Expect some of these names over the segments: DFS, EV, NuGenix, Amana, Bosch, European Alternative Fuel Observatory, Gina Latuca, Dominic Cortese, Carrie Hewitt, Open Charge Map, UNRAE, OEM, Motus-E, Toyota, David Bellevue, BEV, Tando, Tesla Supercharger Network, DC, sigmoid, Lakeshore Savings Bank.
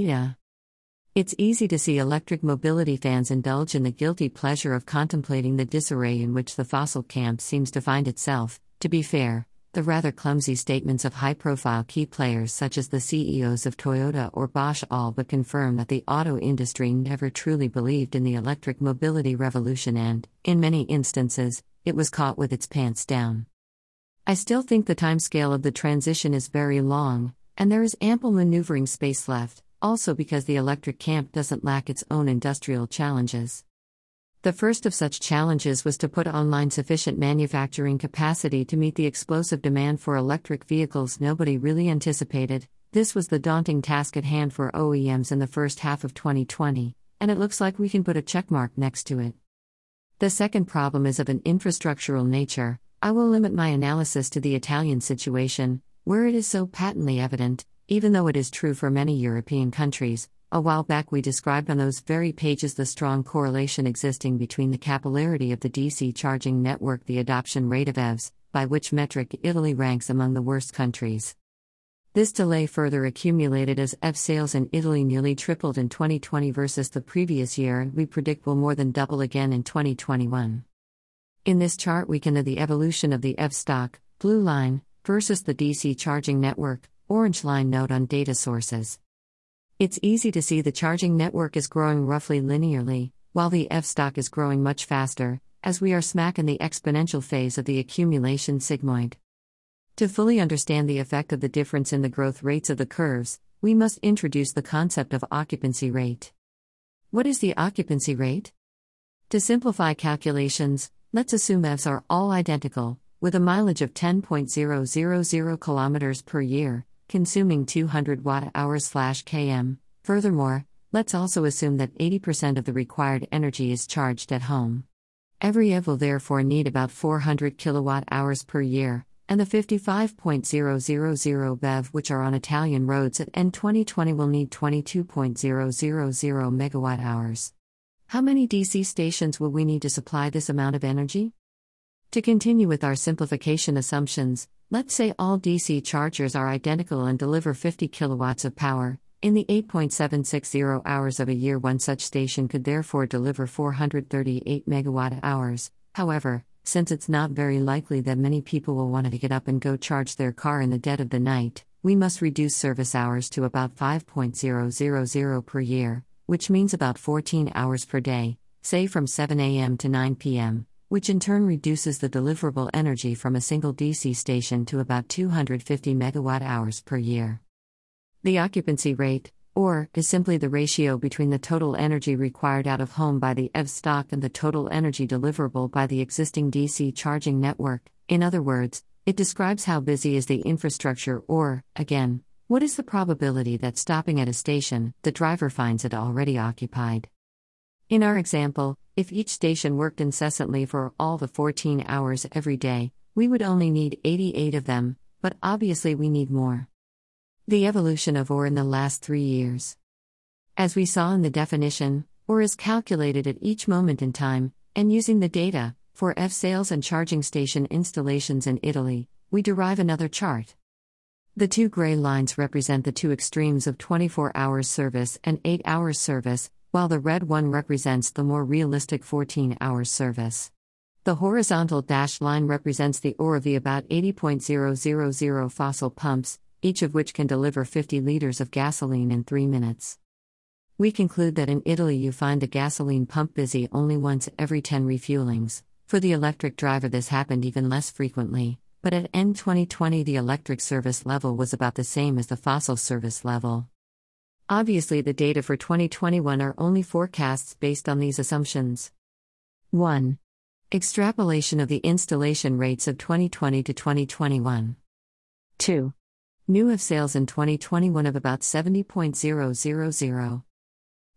Yeah. It's easy to see electric mobility fans indulge in the guilty pleasure of contemplating the disarray in which the fossil camp seems to find itself. To be fair, the rather clumsy statements of high-profile key players such as the CEOs of Toyota or Bosch all but confirm that the auto industry never truly believed in the electric mobility revolution and, in many instances, it was caught with its pants down. I still think the timescale of the transition is very long, and there is ample maneuvering space left, also because the electric camp doesn't lack its own industrial challenges. The first of such challenges was to put online sufficient manufacturing capacity to meet the explosive demand for electric vehicles nobody really anticipated. This was the daunting task at hand for OEMs in the first half of 2020, and it looks like we can put a checkmark next to it. The second problem is of an infrastructural nature. I will limit my analysis to the Italian situation, where it is so patently evident, even though it is true for many European countries. A while back we described on those very pages the strong correlation existing between the capillarity of the DC charging network, the adoption rate of EVs, by which metric Italy ranks among the worst countries. This delay further accumulated as EV sales in Italy nearly tripled in 2020 versus the previous year, and we predict will more than double again in 2021. In this chart we can see the evolution of the EV stock, blue line, versus the DC charging network, orange line. Note on data sources. It's easy to see the charging network is growing roughly linearly, while the EV stock is growing much faster, as we are smack in the exponential phase of the accumulation sigmoid. To fully understand the effect of the difference in the growth rates of the curves, we must introduce the concept of occupancy rate. What is the occupancy rate? To simplify calculations, let's assume EVs are all identical, with a mileage of 10,000 kilometers per year, consuming 200 Wh/km. Furthermore, let's also assume that 80% of the required energy is charged at home. Every EV will therefore need about 400 kWh per year, and the 55,000 BEV which are on Italian roads at end 2020 will need 22,000 MWh. How many DC stations will we need to supply this amount of energy? To continue with our simplification assumptions, let's say all DC chargers are identical and deliver 50 kilowatts of power. In the 8.760 hours of a year, one such station could therefore deliver 438 megawatt-hours. However, since it's not very likely that many people will want to get up and go charge their car in the dead of the night, we must reduce service hours to about 5,000 per year, which means about 14 hours per day, say from 7 a.m. to 9 p.m., which in turn reduces the deliverable energy from a single DC station to about 250 megawatt-hours per year. The occupancy rate, or, is simply the ratio between the total energy required out of home by the EV stock and the total energy deliverable by the existing DC charging network. In other words, it describes how busy is the infrastructure or, again, what is the probability that stopping at a station, the driver finds it already occupied. In our example, if each station worked incessantly for all the 14 hours every day, we would only need 88 of them, but obviously we need more. The evolution of OR in the last 3 years. As we saw in the definition, OR is calculated at each moment in time, and using the data for EV sales and charging station installations in Italy, we derive another chart. The two gray lines represent the two extremes of 24 hours service and 8 hours service, while the red one represents the more realistic 14-hour service. The horizontal dashed line represents the OR of the about 80,000 fossil pumps, each of which can deliver 50 liters of gasoline in 3 minutes. We conclude that in Italy you find the gasoline pump busy only once every 10 refuelings. For the electric driver this happened even less frequently, but at end 2020 the electric service level was about the same as the fossil service level. Obviously, the data for 2021 are only forecasts based on these assumptions. 1. Extrapolation of the installation rates of 2020 to 2021. 2. New EV sales in 2021 of about 70,000.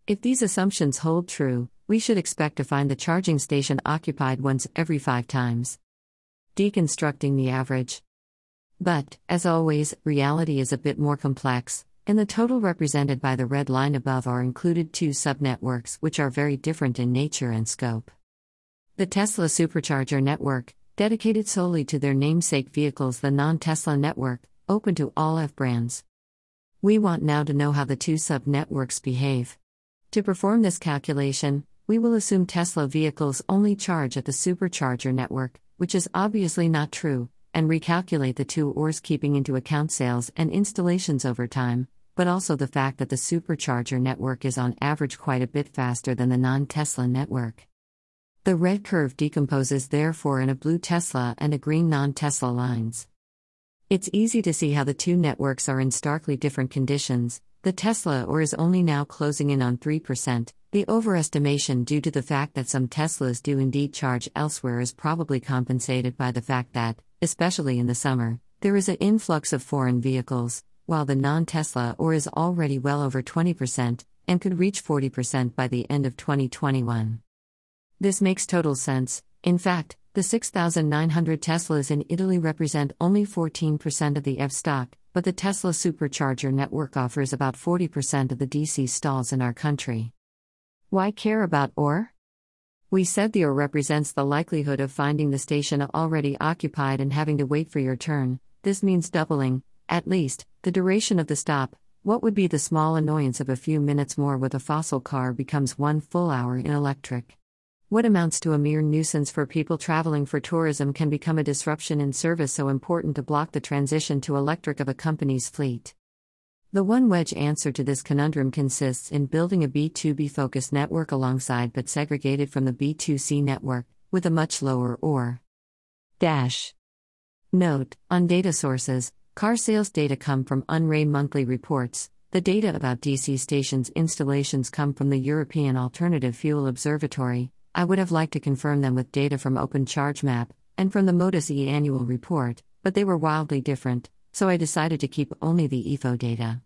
If these assumptions hold true, we should expect to find the charging station occupied once every 5 times. Deconstructing the average. But, as always, reality is a bit more complex. In the total represented by the red line above are included 2 subnetworks which are very different in nature and scope. The Tesla Supercharger Network, dedicated solely to their namesake vehicles, the non-Tesla network, open to all EV brands. We want now to know how the two sub-networks behave. To perform this calculation, we will assume Tesla vehicles only charge at the supercharger network, which is obviously not true, and recalculate the two ORs keeping into account sales and installations over time, but also the fact that the supercharger network is on average quite a bit faster than the non-Tesla network. The red curve decomposes therefore in a blue Tesla and a green non-Tesla lines. It's easy to see how the two networks are in starkly different conditions. The Tesla OR is only now closing in on 3%, the overestimation due to the fact that some Teslas do indeed charge elsewhere is probably compensated by the fact that, especially in the summer, there is an influx of foreign vehicles, while the non-Tesla OR is already well over 20% and could reach 40% by the end of 2021. This makes total sense. In fact, the 6,900 Teslas in Italy represent only 14% of the EV stock, but the Tesla Supercharger network offers about 40% of the DC stalls in our country. Why care about OR? We said the OR represents the likelihood of finding the station already occupied and having to wait for your turn. This means doubling, at least, the duration of the stop. What would be the small annoyance of a few minutes more with a fossil car becomes 1 full hour in electric. What amounts to a mere nuisance for people traveling for tourism can become a disruption in service so important to block the transition to electric of a company's fleet. The one-wedge answer to this conundrum consists in building a B2B-focused network alongside but segregated from the B2C network, with a much lower OR. Note, on data sources, car sales data come from UNRAE monthly reports. The data about DC stations installations come from the European Alternative Fuel Observatory. I would have liked to confirm them with data from Open Charge Map and from the Motus-E annual report, but they were wildly different, so I decided to keep only the EFO data.